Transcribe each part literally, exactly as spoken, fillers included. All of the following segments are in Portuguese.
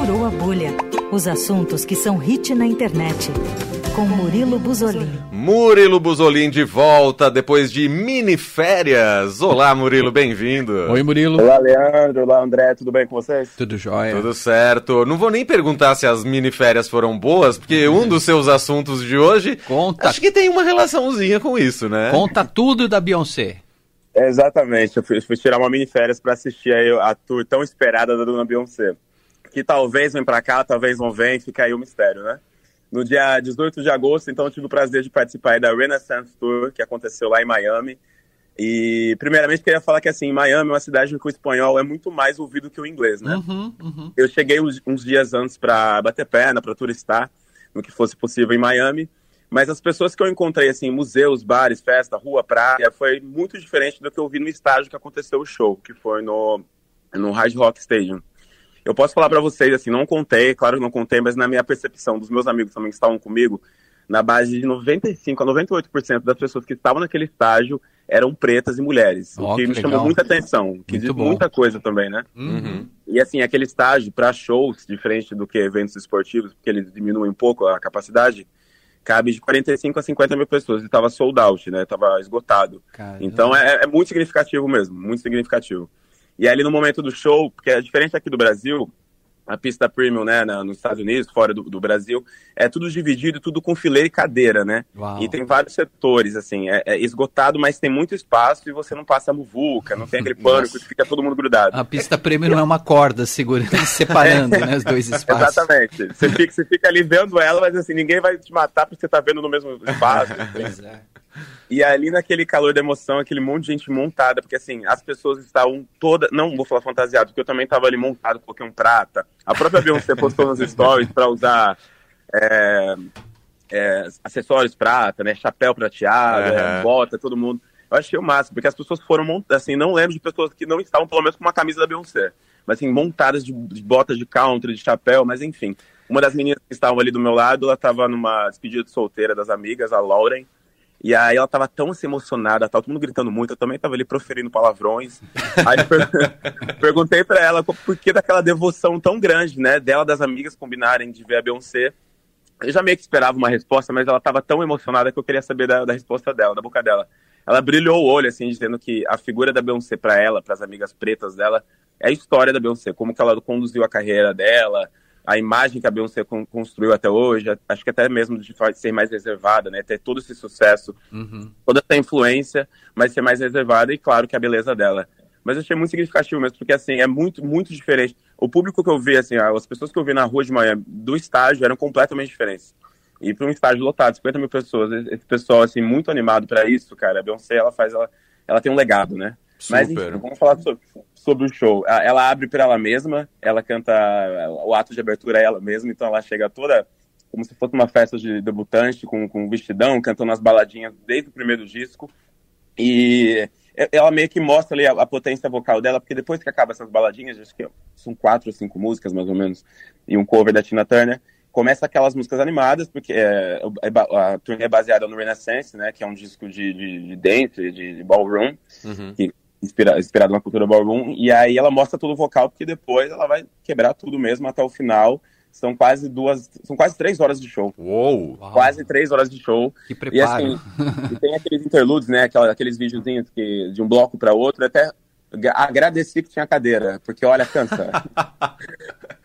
Furou a Bolha. Os assuntos que são hit na internet. Com Murilo Buzolin. Murilo Buzolin de volta depois de mini férias. Olá, Murilo, bem-vindo. Oi, Murilo. Olá, Leandro. Olá, André. Tudo bem com vocês? Tudo jóia. Tudo certo. Não vou nem perguntar se as mini férias foram boas, porque um dos seus assuntos de hoje... Conta. Acho que tem uma relaçãozinha com isso, né? Conta tudo da Beyoncé. É, exatamente. Eu fui, fui tirar uma mini férias pra assistir aí a tour tão esperada da dona Beyoncé. Que talvez vem pra cá, talvez não vem, fica aí o mistério, né? No dia dezoito de agosto, então, eu tive o prazer de participar da Renaissance Tour, que aconteceu lá em Miami. E, primeiramente, queria falar que, assim, Miami é uma cidade em que o espanhol é muito mais ouvido que o inglês, né? Uhum, uhum. Eu cheguei uns, uns dias antes para bater perna, para turistar, no que fosse possível em Miami. Mas as pessoas que eu encontrei, assim, museus, bares, festa, rua, praia, foi muito diferente do que eu vi no estágio que aconteceu o show, que foi no, no Hard Rock Stadium. Eu posso falar pra vocês, assim, não contei, claro que não contei, mas na minha percepção, dos meus amigos também que estavam comigo, na base de noventa e cinco a noventa e oito por cento das pessoas que estavam naquele estágio eram pretas e mulheres, oh, o que, que me legal. chamou muita atenção, que diz muita coisa também, né? Uhum. E assim, aquele estágio pra shows, diferente do que eventos esportivos, porque eles diminuem um pouco a capacidade, cabe de quarenta e cinco a cinquenta mil pessoas, e tava sold out, né? Tava esgotado. Caramba. Então é, é muito significativo mesmo, muito significativo. E ali no momento do show, porque é diferente aqui do Brasil, a pista premium, né, na, nos Estados Unidos, fora do, do Brasil, é tudo dividido, tudo com fileira e cadeira, né? Uau. E tem vários setores, assim, é, é esgotado, mas tem muito espaço e você não passa muvuca, não tem aquele pânico que fica todo mundo grudado. A pista premium não é uma corda segurando, separando, né, os dois espaços. Exatamente. Você fica, você fica ali vendo ela, mas assim, ninguém vai te matar porque você tá vendo no mesmo espaço. Pois é. E ali naquele calor da emoção, aquele monte de gente montada, porque assim, as pessoas estavam todas, não vou falar fantasiado, porque eu também estava ali montado, coloquei um prata, a própria Beyoncé postou nas stories para usar é, é, acessórios prata, né, chapéu prateado, é. bota, todo mundo, eu achei o máximo, porque as pessoas foram montadas, assim, não lembro de pessoas que não estavam pelo menos com uma camisa da Beyoncé, mas assim, montadas de, de botas de country, de chapéu, mas enfim, uma das meninas que estavam ali do meu lado, ela estava numa despedida de solteira das amigas, a Lauren. E aí ela tava tão assim, emocionada, tava todo mundo gritando muito, eu também tava ali proferindo palavrões. Aí per... perguntei pra ela por que daquela devoção tão grande, né, dela, das amigas combinarem de ver a Beyoncé. Eu já meio que esperava uma resposta, mas ela tava tão emocionada que eu queria saber da, da resposta dela, da boca dela. Ela brilhou o olho, assim, dizendo que a figura da Beyoncé pra ela, pras amigas pretas dela, é a história da Beyoncé, como que ela conduziu a carreira dela, a imagem que a Beyoncé construiu até hoje, acho que até mesmo de ser mais reservada, né? Ter todo esse sucesso, uhum. toda essa influência, mas ser mais reservada e, claro, que a beleza dela. Mas eu achei muito significativo mesmo, porque, assim, é muito, muito diferente. O público que eu vi, assim, as pessoas que eu vi na rua de Miami, do estágio, eram completamente diferentes. E para um estágio lotado, cinquenta mil pessoas, esse pessoal, assim, muito animado para isso, cara. A Beyoncé, ela faz, ela, ela tem um legado, né? Super. Mas, enfim, vamos falar sobre, sobre o show. Ela abre para ela mesma, ela canta o ato de abertura é ela mesma, então ela chega toda como se fosse uma festa de debutante, com, com vestidão, cantando as baladinhas desde o primeiro disco. E ela meio que mostra ali a, a potência vocal dela, porque depois que acaba essas baladinhas, acho que são quatro ou cinco músicas, mais ou menos, e um cover da Tina Turner, começa aquelas músicas animadas, porque é, a turnê é baseada no Renaissance, né, que é um disco de, de, de dance, de, de ballroom, uhum. que Inspira, inspirado na cultura ballroom, e aí ela mostra todo o vocal, porque depois ela vai quebrar tudo mesmo até o final. São quase duas, são quase três horas de show. Uou! Uau. Quase três horas de show. Que preparo! E, assim, e tem aqueles interludes, né, aqueles videozinhos que, de um bloco para outro, até agradeci que tinha cadeira, porque olha, cansa.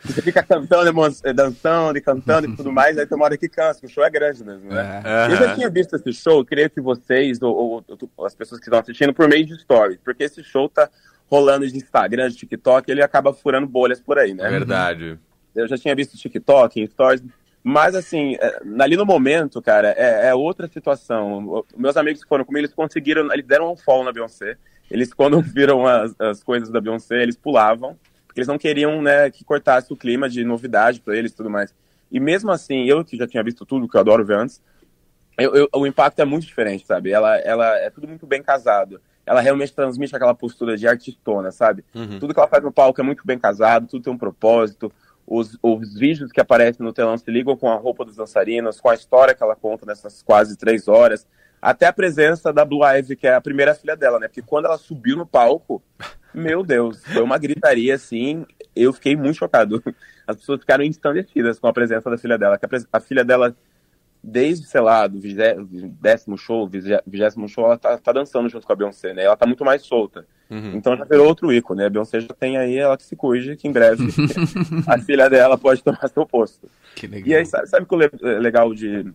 Você fica cantando, dançando e cantando e tudo mais, aí tem uma hora que cansa, o show é grande mesmo, né? É. Eu já tinha visto esse show, eu queria que vocês, ou, ou as pessoas que estão assistindo, por meio de stories, porque esse show tá rolando de Instagram, de TikTok, ele acaba furando bolhas por aí, né? É verdade. Eu já tinha visto TikTok, em stories, mas assim, ali no momento, cara, é, é outra situação. Meus amigos que foram comigo, eles conseguiram, eles deram um follow na Beyoncé, eles quando viram as, as coisas da Beyoncé, eles pulavam, porque eles não queriam, né, que cortasse o clima de novidade para eles e tudo mais. E mesmo assim, eu que já tinha visto tudo, que eu adoro ver antes, eu, eu, o impacto é muito diferente, sabe? Ela, ela é tudo muito bem casado. Ela realmente transmite aquela postura de artistona, sabe? Uhum. Tudo que ela faz no palco é muito bem casado, tudo tem um propósito. Os, os vídeos que aparecem no telão se ligam com a roupa dos dançarinos, com a história que ela conta nessas quase três horas. Até a presença da Blue Ivy, que é a primeira filha dela, né? Porque quando ela subiu no palco... Meu Deus, foi uma gritaria, assim, eu fiquei muito chocado. as pessoas ficaram ensandecidas com a presença da filha dela. A filha dela, desde, sei lá, do décimo show, vigésimo show, ela tá, tá dançando junto com a Beyoncé, né? Ela tá muito mais solta. Uhum. Então já virou outro ícone, né? A Beyoncé já tem aí, ela que se cuide, que em breve a filha dela pode tomar seu posto. Que legal. E aí, sabe, sabe que é legal de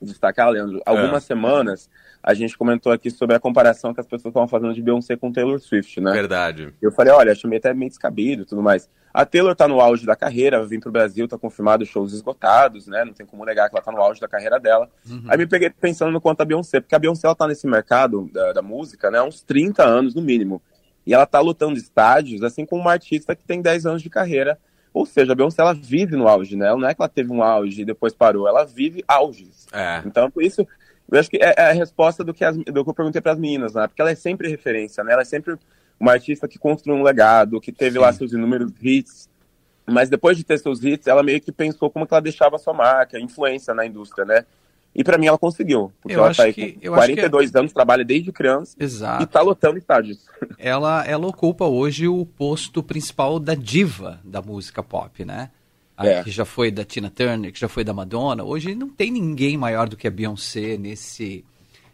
destacar, Leandro? Algumas é. semanas a gente comentou aqui sobre a comparação que as pessoas estavam fazendo de Beyoncé com Taylor Swift, né? Verdade. Eu falei, olha, acho meio até meio descabido e tudo mais. A Taylor tá no auge da carreira, vim pro Brasil, tá confirmado shows esgotados, né? Não tem como negar que ela tá no auge da carreira dela. Uhum. Aí me peguei pensando no quanto a Beyoncé, porque a Beyoncé, ela tá nesse mercado da, da música, né? Há uns trinta anos, no mínimo. E ela tá lotando estádios, assim como uma artista que tem dez anos de carreira. Ou seja, a Beyoncé, ela vive no auge, né? Não é que ela teve um auge e depois parou. Ela vive auges. É. Então, por isso, eu acho que é a resposta do que, as, do que eu perguntei para as meninas, né? Porque ela é sempre referência, né? Ela é sempre uma artista que construiu um legado, que teve Sim. lá seus inúmeros hits. Mas depois de ter seus hits, ela meio que pensou como que ela deixava a sua marca, influência na indústria, né? E pra mim ela conseguiu, porque eu ela tá aí que, com quarenta e dois que... anos, trabalha desde criança Exato. E tá lotando estádios. Ela, ela ocupa hoje o posto principal da diva da música pop, né? A, é. Que já foi da Tina Turner, que já foi da Madonna. Hoje não tem ninguém maior do que a Beyoncé nesse,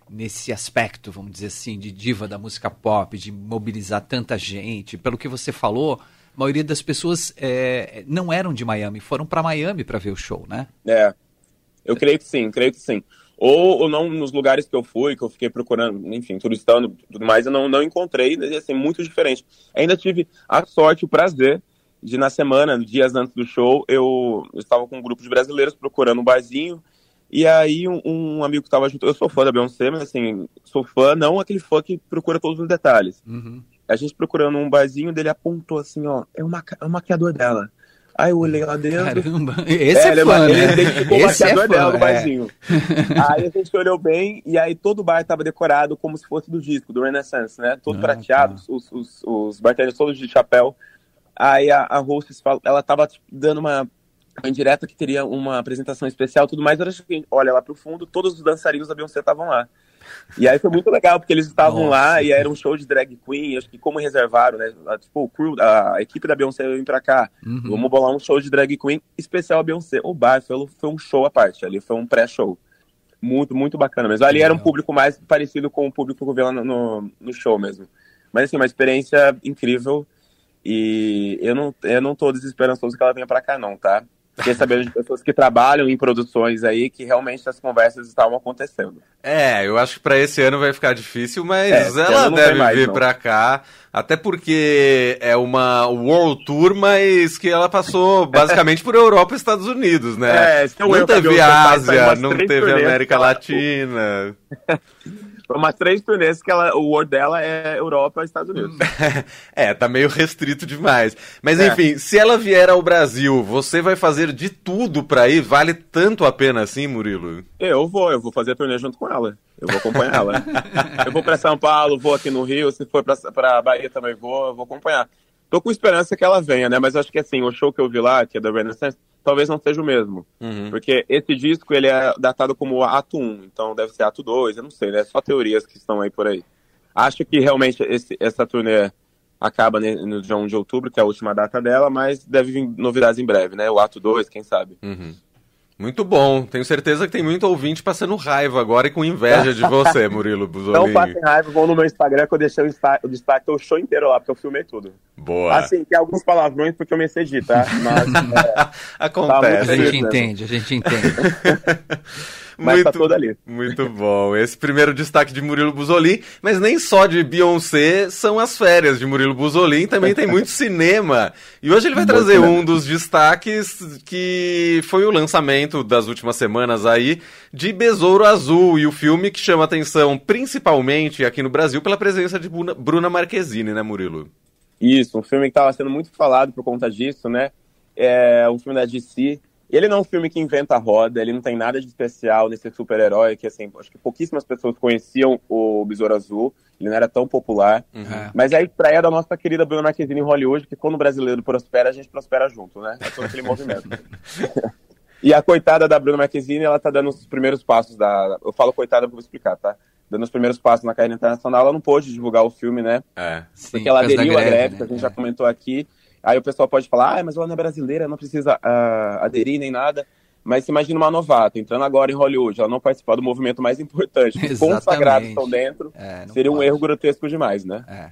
nesse aspecto, vamos dizer assim, de diva da música pop, de mobilizar tanta gente. Pelo que você falou, a maioria das pessoas é, não eram de Miami, foram pra Miami pra ver o show, né? É. Eu creio que sim, creio que sim. Ou, ou não, nos lugares que eu fui, que eu fiquei procurando, enfim, turistando e tudo mais, eu não, não encontrei, assim, muito diferente. Ainda tive a sorte, o prazer, de na semana, dias antes do show, eu, eu estava com um grupo de brasileiros procurando um barzinho, e aí um, um amigo que estava junto, eu sou fã da Beyoncé, mas assim, sou fã, não aquele fã que procura todos os detalhes. Uhum. A gente procurando um barzinho, dele apontou assim, ó, é o, maqui- é o maquiador dela. Aí eu olhei lá dentro. Caramba, esse é, é fã, ele, né? Ele identificou o maquiador é dela no barzinho. É. Aí a gente olhou bem, e aí todo o bar estava decorado como se fosse do disco, do Renaissance, né? Todo ah, prateado, tá. os, os, os bartenders todos de chapéu. Aí a, a hostess, ela tava dando uma indireta que teria uma apresentação especial, tudo mais. Olha lá pro fundo, todos os dançarinos da Beyoncé estavam lá. E aí foi muito legal, porque eles estavam lá, e era um show de drag queen, acho que como reservaram, né? Tipo, o crew, a equipe da Beyoncé vem pra cá, uhum. vamos bolar um show de drag queen especial a Beyoncé. O bar foi, foi um show à parte, ali foi um pré-show. Muito, muito bacana mesmo. Ali era um público mais parecido com o público que eu vi lá no, no, no show mesmo. Mas assim, uma experiência incrível, e eu não, eu não tô desesperançoso que ela venha pra cá não, tá? Fiquei sabendo de pessoas que trabalham em produções aí, que realmente as conversas estavam acontecendo. É, eu acho que para esse ano vai ficar difícil, mas é, ela deve mais, vir para cá, até porque é uma World Tour, mas que ela passou basicamente por Europa e Estados Unidos, né? É, não eu teve Ásia, não teve América Latina... Umas três turnês que ela, o word dela é Europa e Estados Unidos. É, tá meio restrito demais. Mas enfim, é. se ela vier ao Brasil, você vai fazer de tudo pra ir? Vale tanto a pena assim, Murilo? Eu vou, eu vou fazer a turnê junto com ela. Eu vou acompanhar ela. Eu vou pra São Paulo, vou aqui no Rio, se for pra, pra Bahia também vou, eu vou acompanhar. Tô com esperança que ela venha, né? Mas acho que assim, o show que eu vi lá, que é da Renaissance, talvez não seja o mesmo, uhum. porque esse disco ele é datado como ato um, então deve ser ato dois, eu não sei, né? Só teorias que estão aí por aí. Acho que realmente esse, essa turnê acaba no dia primeiro de outubro, que é a última data dela, mas deve vir novidades em breve, né? O ato dois, quem sabe. Uhum. Muito bom, tenho certeza que tem muito ouvinte passando raiva agora e com inveja de você, Murilo Buzolin. Não passem raiva, vão no meu Instagram que eu deixei o destaque o show inteiro lá, porque eu filmei tudo. Boa. Assim, tem alguns palavrões porque eu me excedi, tá? Mas, é, acontece. Tá a gente entende, a gente entende. Mas muito, tá toda ali. Muito bom. Esse primeiro destaque de Murilo Buzolin, mas nem só de Beyoncé são as férias de Murilo Buzolin, também tem muito cinema. E hoje ele vai muito trazer legal. Um dos destaques que foi o lançamento das últimas semanas aí de Besouro Azul, e o filme que chama atenção principalmente aqui no Brasil pela presença de Bruna Marquezine, né, Murilo? Isso, um filme que estava sendo muito falado por conta disso, né? É um filme da D C. Ele não é um filme que inventa a roda, ele não tem nada de especial nesse super-herói, que assim, acho que pouquíssimas pessoas conheciam o Besouro Azul, ele não era tão popular, uhum. mas é a estreia da nossa querida Bruna Marquezine em Hollywood, que quando o brasileiro prospera, a gente prospera junto, né? É todo aquele movimento. E a coitada da Bruna Marquezine, ela tá dando os primeiros passos da... Eu falo coitada porque eu vou explicar, tá? Dando os primeiros passos na carreira internacional, ela não pôde divulgar o filme, né? É, sim, porque ela aderiu à greve, né? Que a gente é. já comentou aqui. Aí o pessoal pode falar, ah, mas ela não é brasileira, não precisa uh, aderir nem nada. Mas se imagina uma novata entrando agora em Hollywood, ela não participar do movimento mais importante, que os consagrados estão dentro, é, seria pode. um erro grotesco demais, né? É.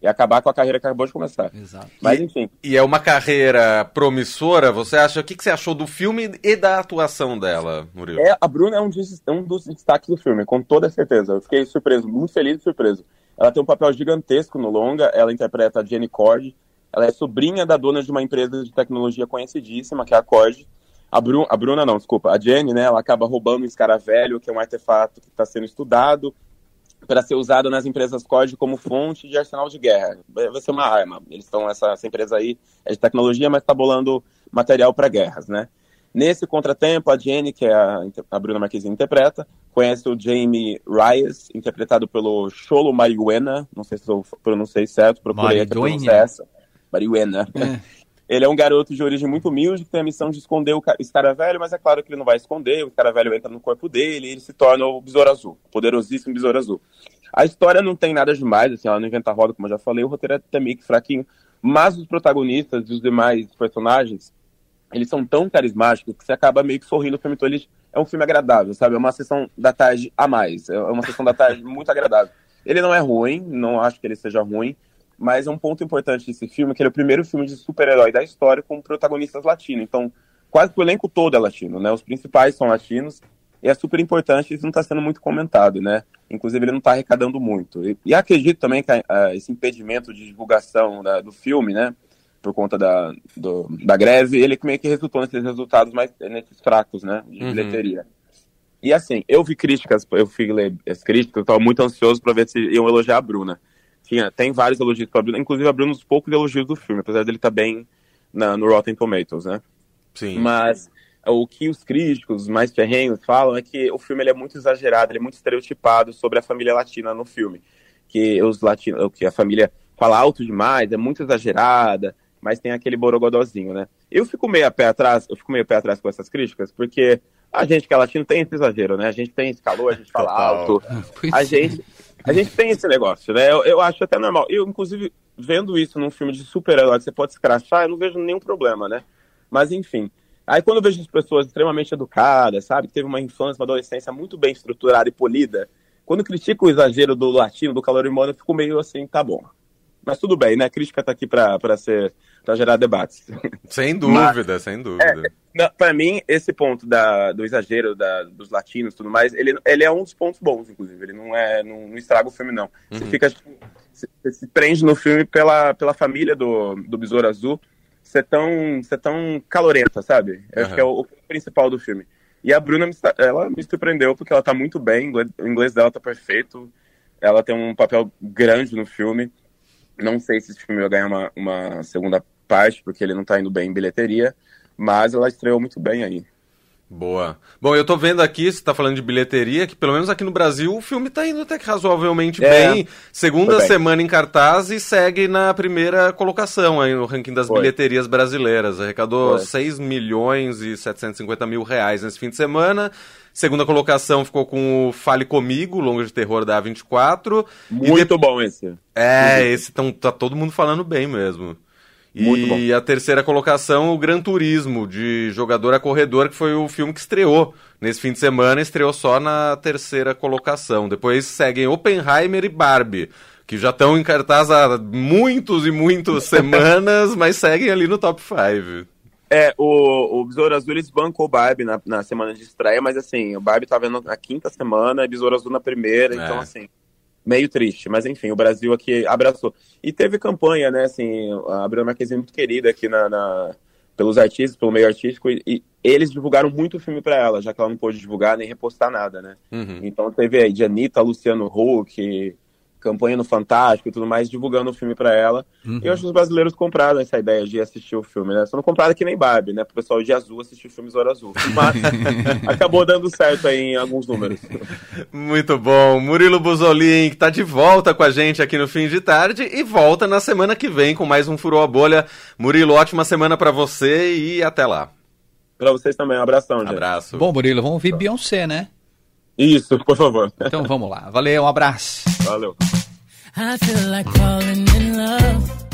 E acabar com a carreira que acabou de começar. Exato. Mas, enfim. E, e é uma carreira promissora, você acha? O que, que você achou do filme e da atuação dela, Murilo? É, a Bruna é um, um dos destaques do filme, com toda certeza. Eu fiquei surpreso, muito feliz e surpreso. Ela tem um papel gigantesco no longa, ela interpreta a Jenny Cordy, ela é sobrinha da dona de uma empresa de tecnologia conhecidíssima, que é a Kord. A, Bru- a Bruna não, desculpa, a Jenny, né, ela acaba roubando um escaravelho, que é um artefato que está sendo estudado para ser usado nas empresas Kord como fonte de arsenal de guerra. Vai ser uma arma. Eles estão, essa, essa empresa aí é de tecnologia, mas está bolando material para guerras, né? Nesse contratempo, a Jenny, que é a, a Bruna Marquezine interpreta, conhece o Jamie Reyes, interpretado pelo Xolo Mariduena, não sei se eu pronunciei certo, procurei aqui a pronúncia essa. Mariduena. É. Ele é um garoto de origem muito humilde, que tem a missão de esconder o escaravelho, mas é claro que ele não vai esconder, o escaravelho entra no corpo dele e ele se torna o Besouro Azul, o poderosíssimo Besouro Azul. A história não tem nada demais, assim, ela não inventa roda, como eu já falei, o roteiro é também fraquinho, mas os protagonistas e os demais personagens, eles são tão carismáticos que você acaba meio que sorrindo para mim, então eles... É um filme agradável, sabe? É uma sessão da tarde a mais, é uma sessão da tarde muito agradável. Ele não é ruim, não acho que ele seja ruim, mas um ponto importante desse filme é que ele é o primeiro filme de super-herói da história com protagonistas latinos. Então, quase que o elenco todo é latino, né? Os principais são latinos. E é super importante, isso não está sendo muito comentado, né? Inclusive, ele não está arrecadando muito. E, e acredito também que a, esse impedimento de divulgação da, do filme, né? Por conta da, do, da greve, ele meio que resultou nesses resultados mais nesses fracos, né? De uhum. bilheteria. E assim, eu vi críticas, eu fui ler as críticas, eu estava muito ansioso para ver se iam elogiar a Bruna. Tinha, tem vários elogios pra Bruna, inclusive a Bruna uns poucos elogios do filme, apesar dele estar tá bem na, no Rotten Tomatoes, né? Sim. Mas o que os críticos mais ferrenhos falam é que o filme ele é muito exagerado, ele é muito estereotipado sobre a família latina no filme. Que, os latino, que a família fala alto demais, é muito exagerada, mas tem aquele borogodózinho, né? Eu fico meio a pé atrás, eu fico meio a pé atrás com essas críticas, porque a gente que é latino tem esse exagero, né? A gente tem esse calor, a gente fala alto, a gente... A gente tem esse negócio, né? Eu, eu acho até normal. Eu, inclusive, vendo isso num filme de super-herói, você pode se crachar, eu não vejo nenhum problema, né? Mas, enfim. Aí, quando eu vejo as pessoas extremamente educadas, sabe? Que teve uma infância, uma adolescência muito bem estruturada e polida. Quando eu critico o exagero do latino, do calor humano, eu fico meio assim, tá bom. Mas tudo bem, né? A crítica tá aqui pra, pra, ser, pra gerar debates. Sem dúvida, Mas, sem dúvida. É, pra mim, esse ponto da, do exagero da, dos latinos e tudo mais, ele, ele é um dos pontos bons, inclusive. Ele não, é, não, não estraga o filme, não. Uhum. Você fica, se, se prende no filme pela, pela família do, do Besouro Azul ser tão, ser tão calorenta, sabe? Eu uhum. acho que é o, o principal do filme. E a Bruna, me, ela me surpreendeu porque ela tá muito bem, o inglês dela tá perfeito, ela tem um papel grande no filme. Não sei se esse filme vai ganhar uma, uma segunda parte, porque ele não tá indo bem em bilheteria, mas ela estreou muito bem aí. Boa. Bom, eu tô vendo aqui, você tá falando de bilheteria, que pelo menos aqui no Brasil o filme tá indo até que razoavelmente é, bem. Segunda bem. semana em cartaz e segue na primeira colocação aí no ranking das foi. bilheterias brasileiras. Arrecadou foi. seis milhões e setecentos e cinquenta mil reais nesse fim de semana. Segunda colocação ficou com o Fale Comigo, longa de terror da A vinte e quatro. Muito de... bom esse. É, uhum. esse tão, tá todo mundo falando bem mesmo. E a terceira colocação, o Gran Turismo, de jogador a corredor, que foi o filme que estreou nesse fim de semana, estreou só na terceira colocação. Depois seguem Oppenheimer e Barbie, que já estão em cartaz há muitos e muitas semanas, mas seguem ali no top cinco. É, o, o Besouro Azul eles bancou o Barbie na, na semana de estreia, mas assim, o Barbie tava na quinta semana e Besouro Azul na primeira, é. então assim... Meio triste, mas enfim, o Brasil aqui abraçou. E teve campanha, né, assim, a Bruna Marquezine muito querida aqui na, na, pelos artistas, pelo meio artístico, e, e eles divulgaram muito o filme pra ela, já que ela não pôde divulgar nem repostar nada, né. Uhum. Então teve aí de Anitta, Luciano Huck, campanha no Fantástico e tudo mais, divulgando o filme pra ela. Uhum. E eu acho que os brasileiros compraram essa ideia de assistir o filme, né. Só não compraram que nem Barbie, né, pro pessoal de azul assistir o filme Besouro Azul. Mas acabou dando certo aí em alguns números. Muito bom. Murilo Buzolin, que tá de volta com a gente aqui no Fim de Tarde e volta na semana que vem com mais um Furou a Bolha. Murilo, ótima semana pra você e até lá. Pra vocês também, um abração, gente. Abraço. Bom, Murilo, vamos ouvir Beyoncé, né? Isso, por favor. Então vamos lá. Valeu, um abraço. Valeu. I feel like falling in love.